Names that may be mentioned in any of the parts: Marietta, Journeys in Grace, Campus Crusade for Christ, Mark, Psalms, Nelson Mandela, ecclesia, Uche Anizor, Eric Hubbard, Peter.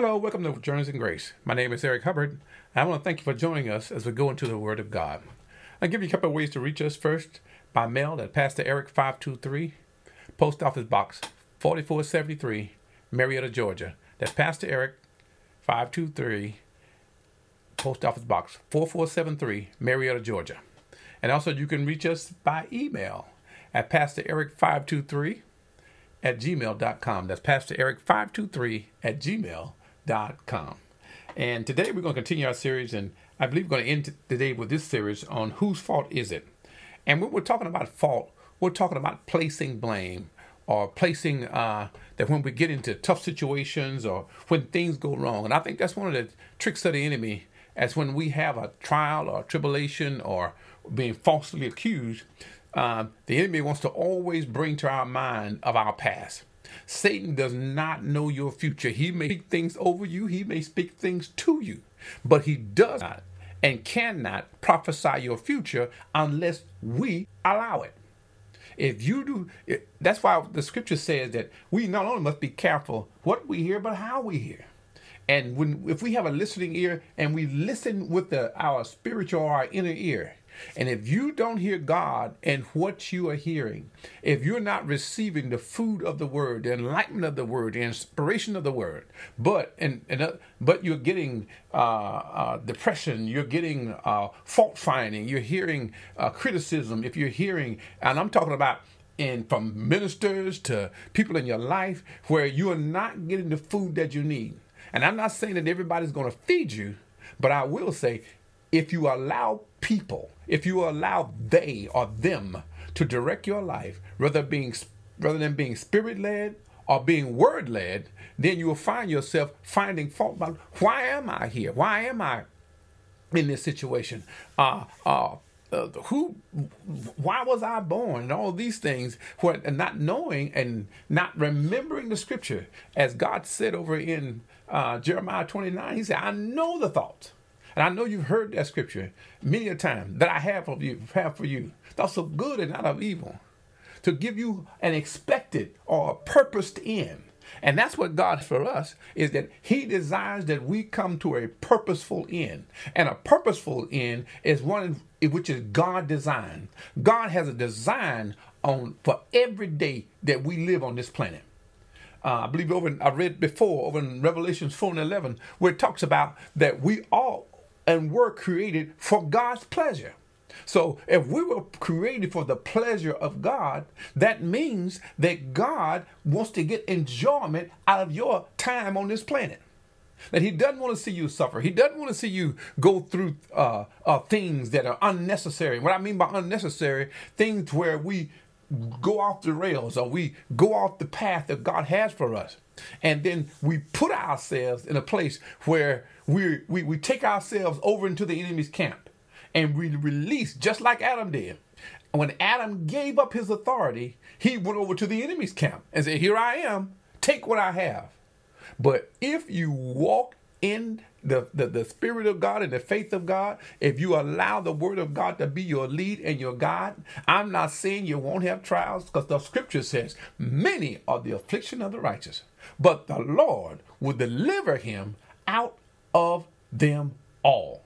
Hello, welcome to Journeys in Grace. My name is Eric Hubbard, and I want to thank you for joining us as we go into the Word of God. I'll give you a couple of ways to reach us. First, by mail at Pastor Eric 523, Post Office Box 4473, Marietta, Georgia. That's Pastor Eric 523, Post Office Box 4473, Marietta, Georgia. And also you can reach us by email at pastoreric523@gmail.com. That's pastoreric523@gmail.com. And today we're going to continue our series, and I believe we're going to end today with this series on whose fault is it? And when we're talking about fault, we're talking about placing blame, or placing that when we get into tough situations or when things go wrong. And I think that's one of the tricks of the enemy, as when we have a trial or a tribulation or being falsely accused, the enemy wants to always bring to our mind of our past. Satan does not know your future. He may speak things over you. He may speak things to you, but he does not and cannot prophesy your future unless we allow it. If you do, that's why the scripture says that we not only must be careful what we hear, but how we hear. And if we have a listening ear and we listen with our spiritual or our inner ear, and if you don't hear God and what you are hearing, if you're not receiving the food of the word, the enlightenment of the word, the inspiration of the word, but you're getting depression, you're getting fault finding, you're hearing criticism, if you're hearing, and I'm talking about from ministers to people in your life where you are not getting the food that you need. And I'm not saying that everybody's going to feed you, but I will say, if you allow people, if you allow they or them to direct your life, rather than being spirit-led or being word-led, then you will find yourself finding fault about, why am I here? Why am I in this situation? Why was I born? And all these things, and not knowing and not remembering the scripture. As God said over in Jeremiah 29, he said, I know the thoughts. And I know you've heard that scripture many a time, that I have for you. Thoughts of good and not of evil, to give you an expected or a purposed end. And that's what God for us is, that he desires that we come to a purposeful end. And a purposeful end is one which is God designed. God has a design for every day that we live on this planet. I read before over in Revelations 4:11, where it talks about that we all and were created for God's pleasure. So if we were created for the pleasure of God, that means that God wants to get enjoyment out of your time on this planet. That he doesn't want to see you suffer. He doesn't want to see you go through things that are unnecessary. What I mean by unnecessary, things where we go off the rails, or we go off the path that God has for us. And then we put ourselves in a place where we take ourselves over into the enemy's camp, and we release, just like Adam did. When Adam gave up his authority, he went over to the enemy's camp and said, here I am, take what I have. But if you walk in the Spirit of God and the faith of God, if you allow the Word of God to be your lead and your guide, I'm not saying you won't have trials, because the scripture says many are the affliction of the righteous, but the Lord will deliver him out of them all.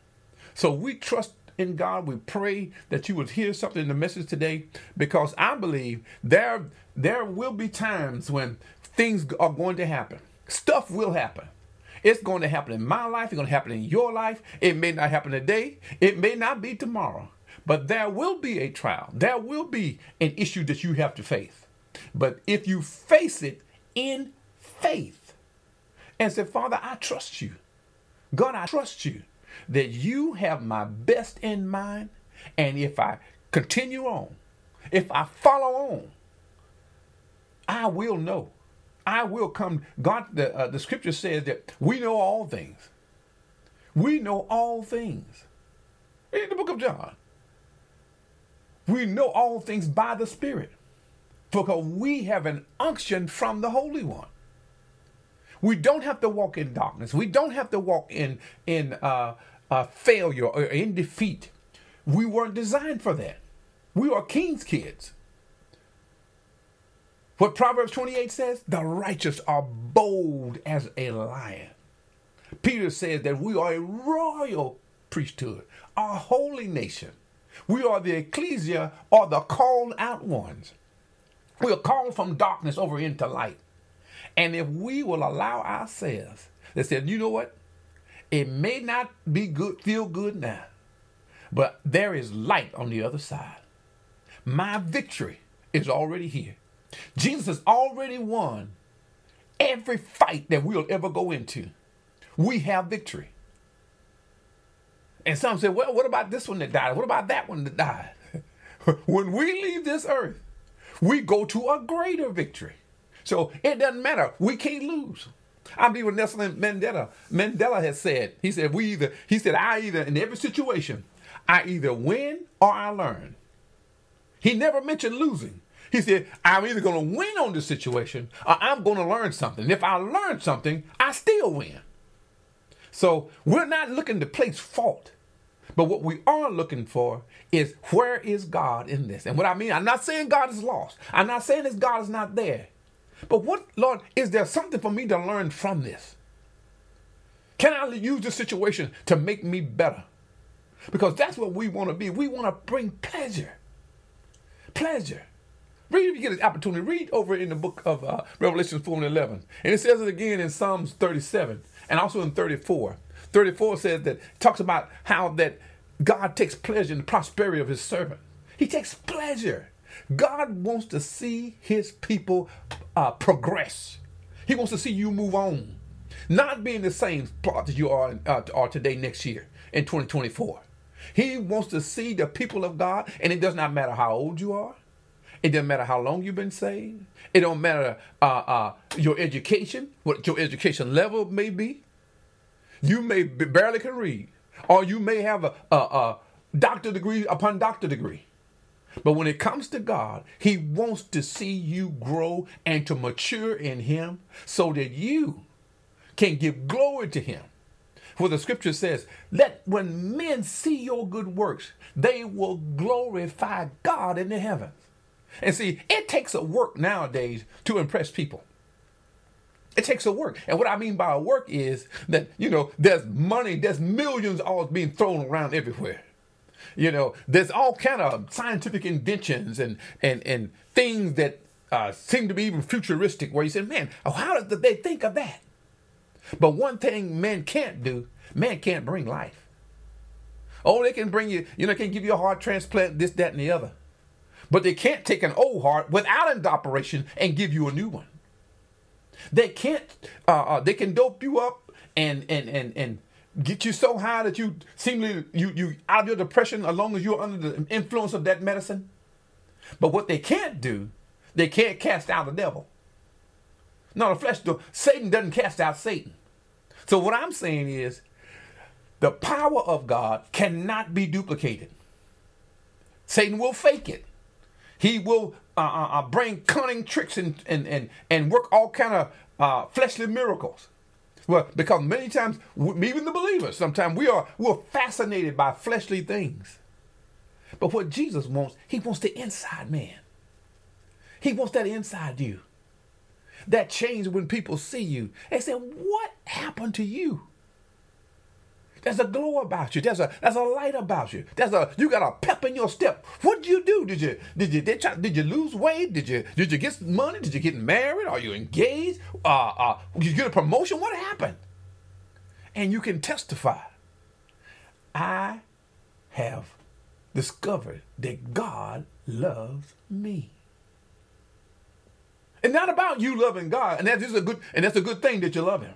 So we trust in God. We pray that you would hear something in the message today, because I believe there will be times when things are going to happen. Stuff will happen. It's going to happen in my life. It's going to happen in your life. It may not happen today. It may not be tomorrow. But there will be a trial. There will be an issue that you have to face. But if you face it in faith and say, Father, I trust you. God, I trust you that you have my best in mind. And if I continue on, if I follow on, I will know. I will come. God, the scripture says that we know all things. We know all things. In the book of John, we know all things by the Spirit, because we have an unction from the Holy One. We don't have to walk in darkness. We don't have to walk in failure or in defeat. We weren't designed for that. We are King's kids. What Proverbs 28 says, the righteous are bold as a lion. Peter says that we are a royal priesthood, a holy nation. We are the ecclesia, or the called out ones. We are called from darkness over into light. And if we will allow ourselves, they said, you know what? It may not be good, feel good now, but there is light on the other side. My victory is already here. Jesus has already won every fight that we'll ever go into. We have victory. And some say, well, what about this one that died? What about that one that died? When we leave this earth, we go to a greater victory. So it doesn't matter. We can't lose. I believe what Nelson Mandela has said. He said, in every situation, I either win or I learn. He never mentioned losing. He said, I'm either going to win on this situation or I'm going to learn something. If I learn something, I still win. So we're not looking to place fault, but what we are looking for is, where is God in this? And what I mean, I'm not saying God is lost. I'm not saying that God is not there. But what, Lord, is there something for me to learn from this? Can I use this situation to make me better? Because that's what we want to be. We want to bring pleasure. Pleasure. Read, if you get an opportunity, read over in the book of Revelation 4:11. And it says it again in Psalms 37 and also in 34. 34 says that, talks about how that God takes pleasure in the prosperity of his servant. He takes pleasure. God wants to see his people progress. He wants to see you move on. Not be in the same spot that you are today, next year, in 2024. He wants to see the people of God, and it does not matter how old you are. It doesn't matter how long you've been saved. It don't matter your education, what your education level may be. You may barely can read, or you may have a doctor degree upon doctor degree. But when it comes to God, he wants to see you grow and to mature in him so that you can give glory to him. For the scripture says, that when men see your good works, they will glorify God in the heavens. And see, it takes a work nowadays to impress people. It takes a work. And what I mean by a work is that, you know, there's money, there's millions always being thrown around everywhere. You know, there's all kind of scientific inventions and things that seem to be even futuristic, where you say, man, how did they think of that? But one thing men can't do, man can't bring life. Oh, they can bring you, you know, can give you a heart transplant, this, that, and the other. But they can't take an old heart without an operation and give you a new one. They can't, they can dope you up and get you so high that you seemingly you out of your depression as long as you're under the influence of that medicine. But what they can't do, they can't cast out the devil. No, the flesh, Satan doesn't cast out Satan. So what I'm saying is, the power of God cannot be duplicated. Satan will fake it. He will bring cunning tricks and work all kind of fleshly miracles. Well, because many times, even the believers, sometimes we're fascinated by fleshly things. But what Jesus wants, he wants the inside man. He wants that inside you. That change when people see you. They say, what happened to you? There's a glow about you. There's a light about you. You got a pep in your step. What did you do? Did you lose weight? Did you get money? Did you get married? Are you engaged? Did you get a promotion? What happened? And you can testify. I have discovered that God loves me. It's not about you loving God, and that's a good thing that you love him.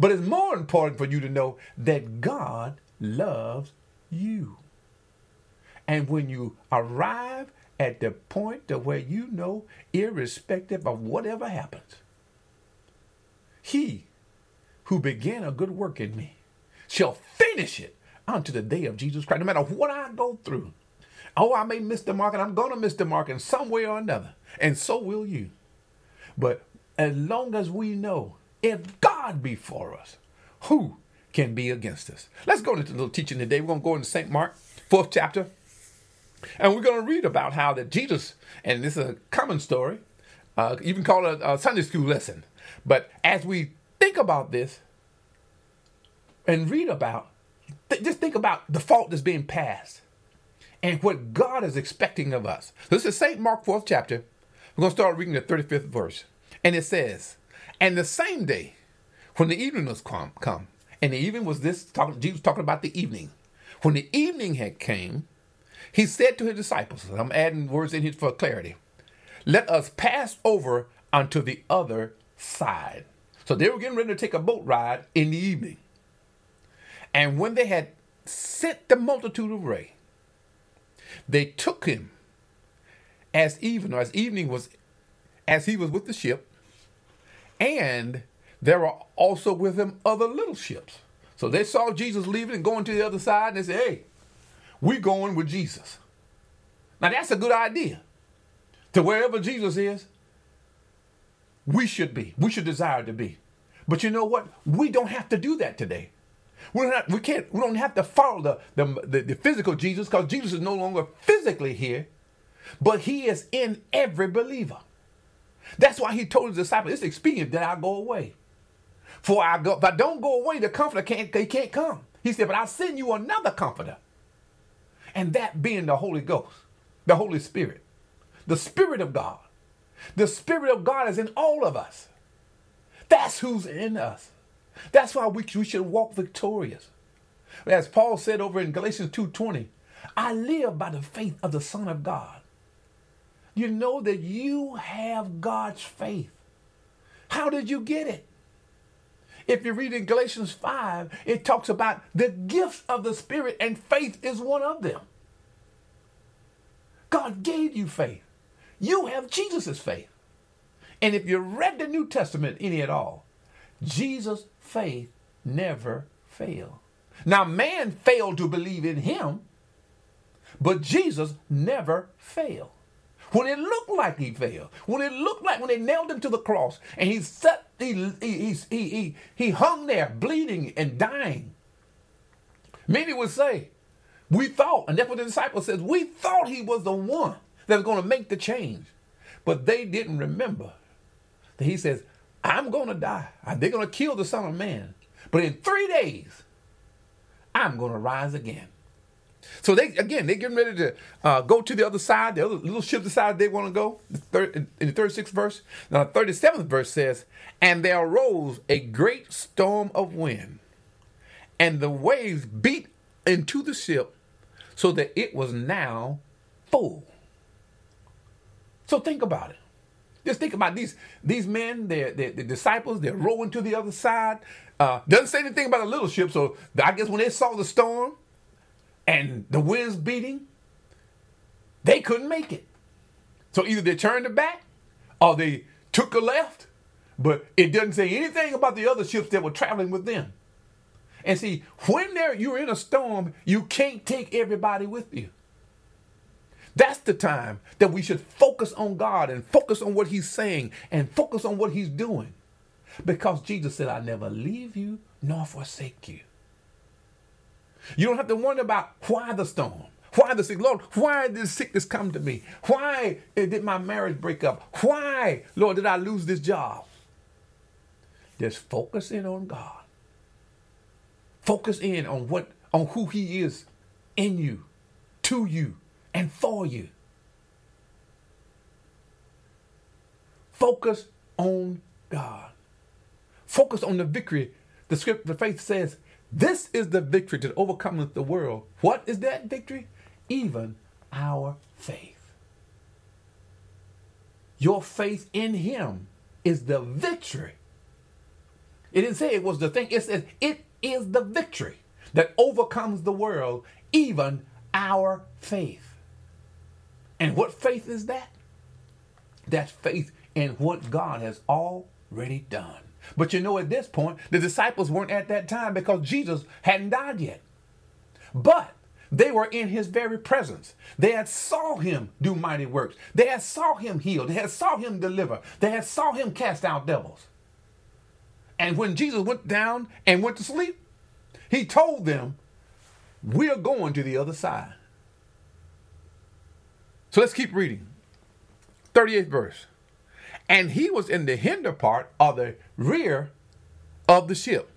But it's more important for you to know that God loves you. And when you arrive at the point to where you know, irrespective of whatever happens, he who began a good work in me shall finish it unto the day of Jesus Christ. No matter what I go through, oh, I may miss the mark, and I'm going to miss the mark in some way or another, and so will you. But as long as we know, if God be for us, who can be against us? Let's go into a little teaching today. We're going to go into St. Mark, 4th chapter. And we're going to read about how that Jesus, and this is a common story, you can call it a Sunday school lesson. But as we think about this, and read about, just think about the fault that's being passed and what God is expecting of us. This is St. Mark 4th chapter. We're going to start reading the 35th verse. And it says, and the same day when the evening was come, and the evening was this, Jesus talking about the evening. When the evening had came, he said to his disciples, and I'm adding words in here for clarity, let us pass over unto the other side. So they were getting ready to take a boat ride in the evening. And when they had sent the multitude away, they took him as he was with the ship, and there were also with him other little ships. So they saw Jesus leaving and going to the other side, and they said, hey, we're going with Jesus. Now that's a good idea. To wherever Jesus is, we should be. We should desire to be. But you know what? We don't have to do that today. We don't have to follow the physical Jesus, because Jesus is no longer physically here, but he is in every believer. That's why he told his disciples, it's expedient that I go away. If I don't go away, the comforter can't come. He said, but I'll send you another comforter. And that being the Holy Ghost, the Holy Spirit, the Spirit of God. The Spirit of God is in all of us. That's who's in us. That's why we should walk victorious. As Paul said over in Galatians 2:20, I live by the faith of the Son of God. You know that you have God's faith. How did you get it? If you read in Galatians 5, it talks about the gifts of the Spirit, and faith is one of them. God gave you faith. You have Jesus' faith. And if you read the New Testament any at all, Jesus' faith never failed. Now, man failed to believe in him, but Jesus never failed. When it looked like he failed, when it looked like when they nailed him to the cross and he hung there bleeding and dying, many would say, we thought, and that's what the disciple says, we thought he was the one that was going to make the change. But they didn't remember that he says, I'm going to die. They're going to kill the Son of Man. But in 3 days, I'm going to rise again. So they're getting ready to go to the other side. The other little ship decides they want to go. In the 36th verse. Now, the 37th verse says, and there arose a great storm of wind, and the waves beat into the ship, so that it was now full. So think about it. Just think about these men, the disciples, they're rowing to the other side. Doesn't say anything about a little ship, so I guess when they saw the storm and the winds beating, they couldn't make it. So either they turned it back or they took a left, but it doesn't say anything about the other ships that were traveling with them. And see, when you're in a storm, you can't take everybody with you. That's the time that we should focus on God and focus on what he's saying and focus on what he's doing. Because Jesus said, I never leave you nor forsake you. You don't have to wonder about why the storm, why the sick, Lord, why did this sickness come to me? Why did my marriage break up? Why, Lord, did I lose this job? Just focus in on God. Focus in on who he is in you, to you, and for you. Focus on God. Focus on the victory. The script, the faith says, this is the victory that overcometh the world. What is that victory? Even our faith. Your faith in him is the victory. It didn't say it was the thing. It says it is the victory that overcomes the world, even our faith. And what faith is that? That's faith in what God has already done. But you know, at this point, the disciples weren't at that time because Jesus hadn't died yet. But they were in his very presence. They had saw him do mighty works. They had saw him heal. They had saw him deliver. They had saw him cast out devils. And when Jesus went down and went to sleep, he told them, we're going to the other side. So let's keep reading. 38th verse. And he was in the hinder part or the rear of the ship,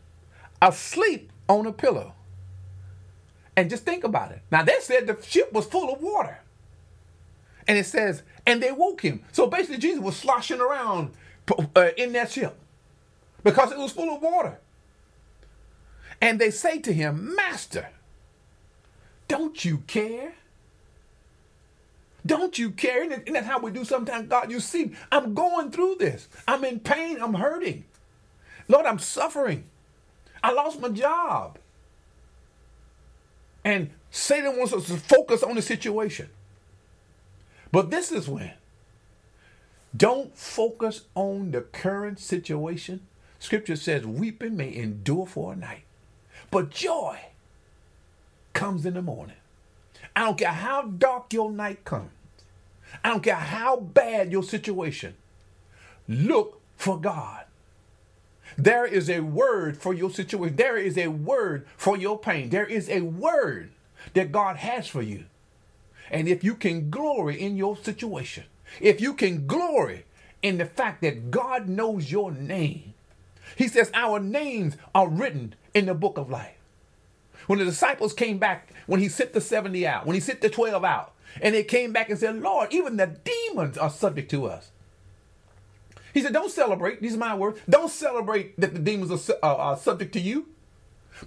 asleep on a pillow. And just think about it. Now, they said the ship was full of water. And it says, and they woke him. So basically, Jesus was sloshing around in that ship because it was full of water. And they say to him, Master, don't you care? Don't you care? And that's how we do sometimes. God, you see, I'm going through this. I'm in pain. I'm hurting. Lord, I'm suffering. I lost my job. And Satan wants us to focus on the situation. But this is when. Don't focus on the current situation. Scripture says weeping may endure for a night, but joy comes in the morning. I don't care how dark your night comes. I don't care how bad your situation. Look for God. There is a word for your situation. There is a word for your pain. There is a word that God has for you. And if you can glory in your situation, if you can glory in the fact that God knows your name, he says our names are written in the book of life. When the disciples came back, when he sent the 70 out, when he sent the 12 out, and they came back and said, Lord, even the demons are subject to us. He said, don't celebrate. These are my words. Don't celebrate that the demons are subject to you,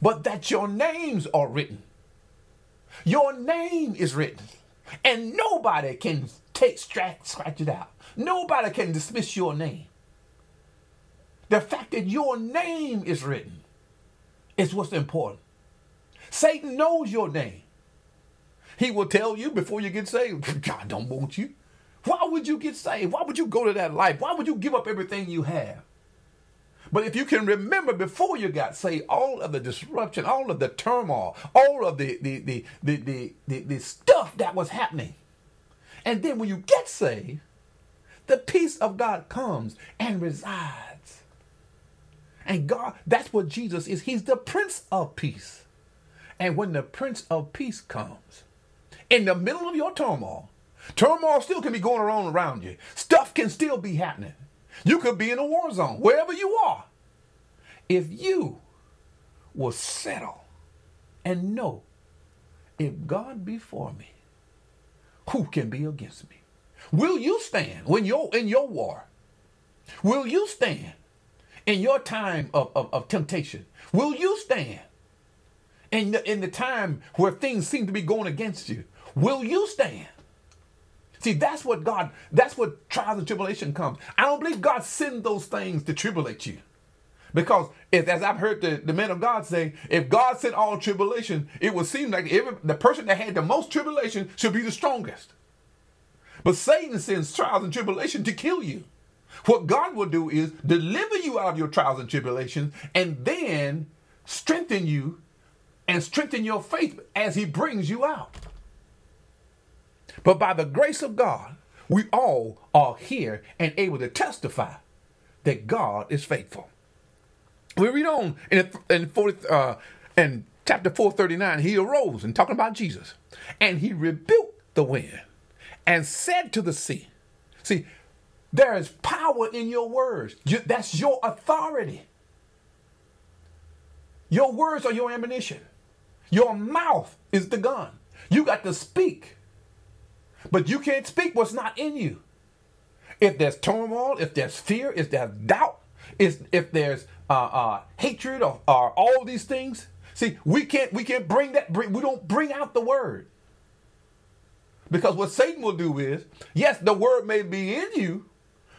but that your names are written. Your name is written, and nobody can scratch it out. Nobody can dismiss your name. The fact that your name is written is what's important. Satan knows your name. He will tell you before you get saved, God don't want you. Why would you get saved? Why would you go to that life? Why would you give up everything you have? But if you can remember before you got saved, all of the disruption, all of the turmoil, all of the stuff that was happening. And then when you get saved, the peace of God comes and resides. And God, that's what Jesus is. He's the Prince of Peace. And when the Prince of Peace comes, in the middle of your turmoil still can be going around you. Stuff can still be happening. You could be in a war zone, wherever you are. If you will settle and know, if God be for me, who can be against me? Will you stand when you're in your war? Will you stand in your time of temptation? Will you stand in the time where things seem to be going against you? Will you stand? See, that's what God, that's what trials and tribulation comes. I don't believe God sends those things to tribulate you. Because as I've heard the men of God say, if God sent all tribulation, it would seem like the person that had the most tribulation should be the strongest. But Satan sends trials and tribulation to kill you. What God will do is deliver you out of your trials and tribulations and then strengthen you and strengthen your faith as he brings you out. But by the grace of God, we all are here and able to testify that God is faithful. We read on in chapter 4:39, he arose, and talking about Jesus, and he rebuked the wind and said to the sea. See, there is power in your words. That's your authority. Your words are your ammunition. Your mouth is the gun. You got to speak. But you can't speak what's not in you. If there's turmoil, if there's fear, if there's doubt, if there's hatred or all these things, see, we can't bring that. We don't bring out the word. Because what Satan will do is, yes, the word may be in you,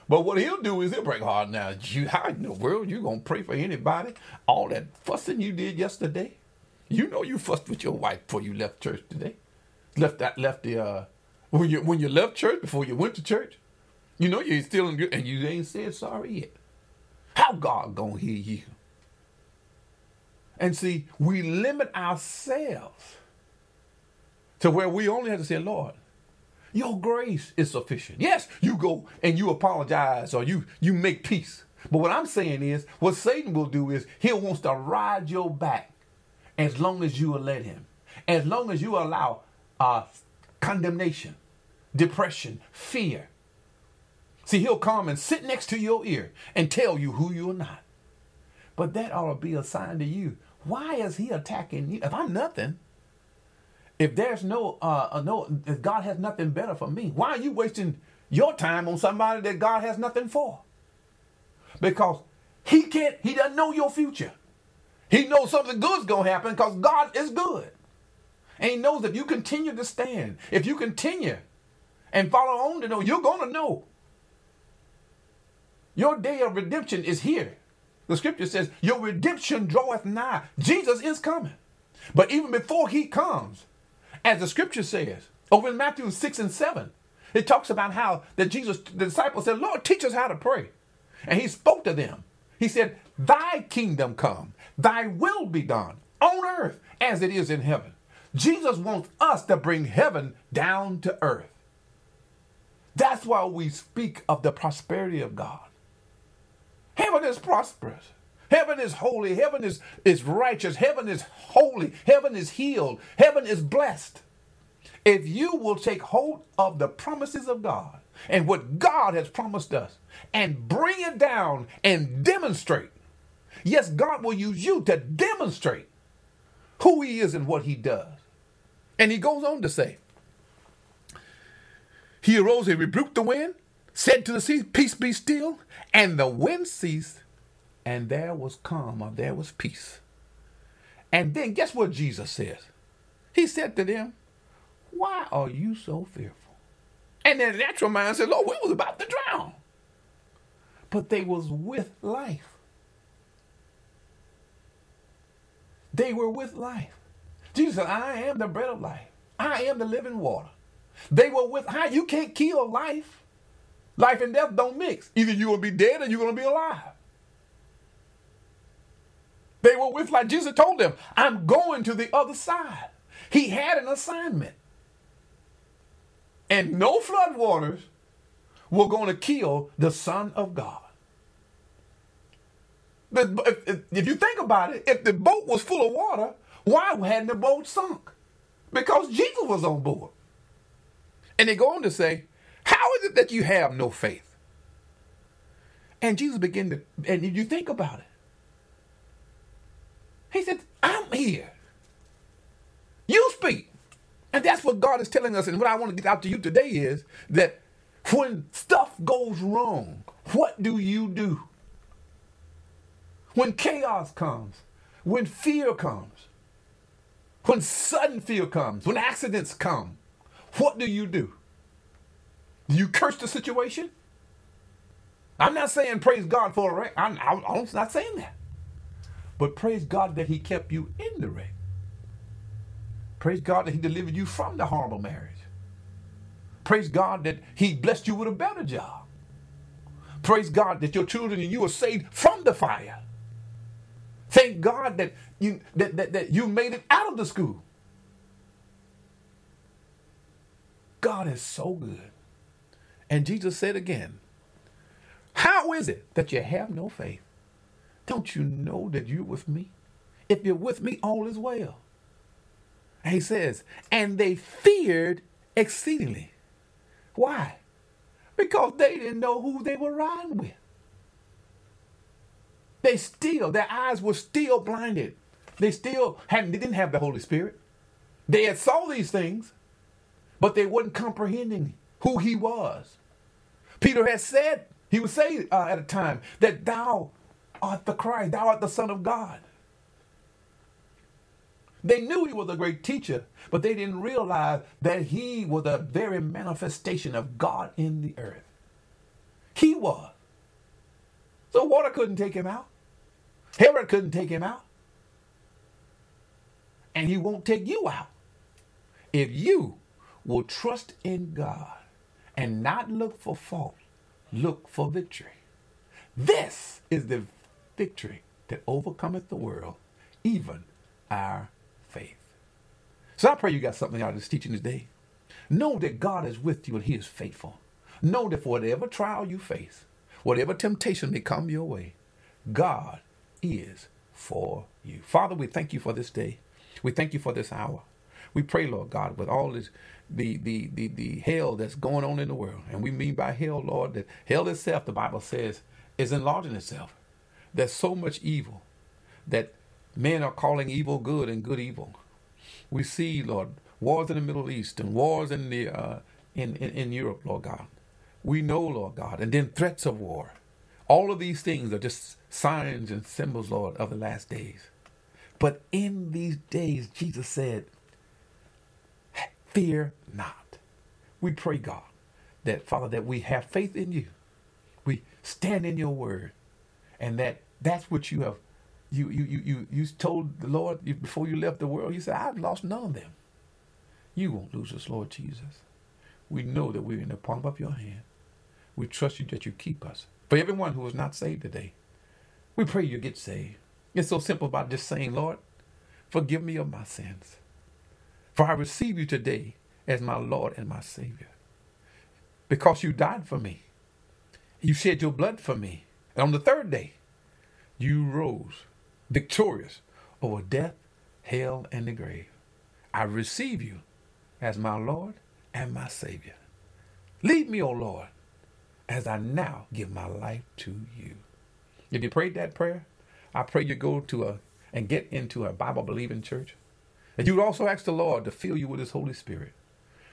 but what he'll do is he'll bring, oh, now, how in the world you going to pray for anybody? All that fussing you did yesterday. You know you fussed with your wife before you left church today. When you left church, before you went to church, you know you're still in good, and you ain't said sorry yet. How God gonna hear you? And see, we limit ourselves to where we only have to say, Lord, your grace is sufficient. Yes, you go and you apologize or you make peace. But what I'm saying is, what Satan will do is he wants to ride your back as long as you will let him. As long as you allow condemnation, depression, fear. See, he'll come and sit next to your ear and tell you who you're not. But that ought to be a sign to you. Why is he attacking you? If I'm nothing, if there's if God has nothing better for me, why are you wasting your time on somebody that God has nothing for? Because he doesn't know your future. He knows something good's going to happen because God is good. And he knows if you continue to stand, if you continue and follow on to know, you're going to know. Your day of redemption is here. The scripture says, your redemption draweth nigh. Jesus is coming. But even before he comes, as the scripture says, over in Matthew 6 and 7, it talks about how that Jesus, the disciples said, Lord, teach us how to pray. And he spoke to them. He said, thy kingdom come, thy will be done on earth as it is in heaven. Jesus wants us to bring heaven down to earth. That's why we speak of the prosperity of God. Heaven is prosperous. Heaven is holy. Heaven is righteous. Heaven is holy. Heaven is healed. Heaven is blessed. If you will take hold of the promises of God and what God has promised us and bring it down and demonstrate. Yes, God will use you to demonstrate who he is and what he does. And he goes on to say, he arose, he rebuked the wind, said to the sea, peace be still. And the wind ceased, and there was calm, or there was peace. And then guess what Jesus says? He said to them, why are you so fearful? And their natural mind said, Lord, we was about to drown. But they was with life. They were with life. Jesus said, I am the bread of life. I am the living water. They were with life. You can't kill life. Life and death don't mix. Either you will be dead or you're going to be alive. They were with life. Jesus told them, I'm going to the other side. He had an assignment. And no floodwaters were going to kill the Son of God. If you think about it, if the boat was full of water, why hadn't the boat sunk? Because Jesus was on board. And they go on to say, how is it that you have no faith? And Jesus began to, and if you think about it, he said, I'm here. You speak. And that's what God is telling us. And what I want to get out to you today is that when stuff goes wrong, what do you do? When chaos comes, when fear comes, when sudden fear comes, when accidents come, what do? Do you curse the situation? I'm not saying praise God for a wreck. I'm not saying that. But praise God that he kept you in the wreck. Praise God that he delivered you from the horrible marriage. Praise God that he blessed you with a better job. Praise God that your children and you are saved from the fire. Thank God that you made it out of the school. God is so good. And Jesus said again, how is it that you have no faith? Don't you know that you're with me? If you're with me, all is well. And he says, and they feared exceedingly. Why? Because they didn't know who they were riding with. Their eyes were still blinded. They didn't have the Holy Spirit. They had saw these things, but they weren't comprehending who he was. Peter had said, he would say at a time, that thou art the Christ, thou art the Son of God. They knew he was a great teacher, but they didn't realize that he was a very manifestation of God in the earth. He was. So water couldn't take him out. Herod couldn't take him out. And he won't take you out. If you will trust in God and not look for fault, look for victory. This is the victory that overcometh the world, even our faith. So I pray you got something out of this teaching today. Know that God is with you and he is faithful. Know that for whatever trial you face, whatever temptation may come your way, God is for you. Father, we thank you for this day. We thank you for this hour. We pray, Lord God, with all this the hell that's going on in the world. And we mean by hell, Lord, that hell itself, the Bible says, is enlarging itself. There's so much evil that Men are calling evil good and good evil. We see, Lord, wars in the Middle East and wars in the in Europe, Lord God. We know, Lord God, and then threats of war. All of these things are just signs and symbols, Lord, of the last days. But in these days, Jesus said, fear not. We pray, God, that, Father, that we have faith in you. We stand in your word, and that's what you have. You told the Lord before you left the world, you said, I've lost none of them. You won't lose us, Lord Jesus. We know that we're in the palm of your hand. We trust you that you keep us. For everyone who is not saved today, we pray you get saved. It's so simple about just saying, Lord, forgive me of my sins. For I receive you today as my Lord and my Savior. Because you died for me. You shed your blood for me. And on the third day, you rose victorious over death, hell, and the grave. I receive you as my Lord and my Savior. Lead me, O Lord, as I now give my life to you. If you prayed that prayer, I pray you go to and get into a Bible-believing church. And you would also ask the Lord to fill you with his Holy Spirit.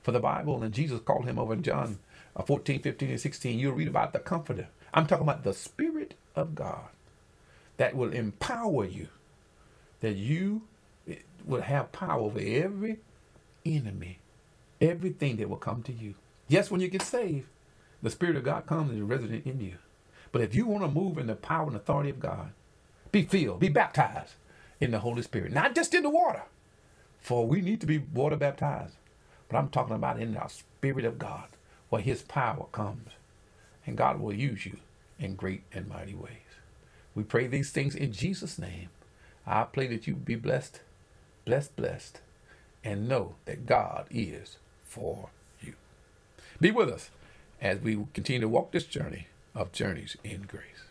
For the Bible, and Jesus called him over in John 14, 15, and 16, you'll read about the Comforter. I'm talking about the Spirit of God that will empower you, that you will have power over every enemy, everything that will come to you. Yes, when you get saved, the Spirit of God comes and is resident in you. But if you want to move in the power and authority of God, be filled, be baptized in the Holy Spirit, not just in the water, for we need to be water baptized. But I'm talking about in the Spirit of God, where his power comes, and God will use you in great and mighty ways. We pray these things in Jesus' name. I pray that you be blessed, blessed, blessed, and know that God is for you. Be with us as we continue to walk this journey of Journeys in Grace.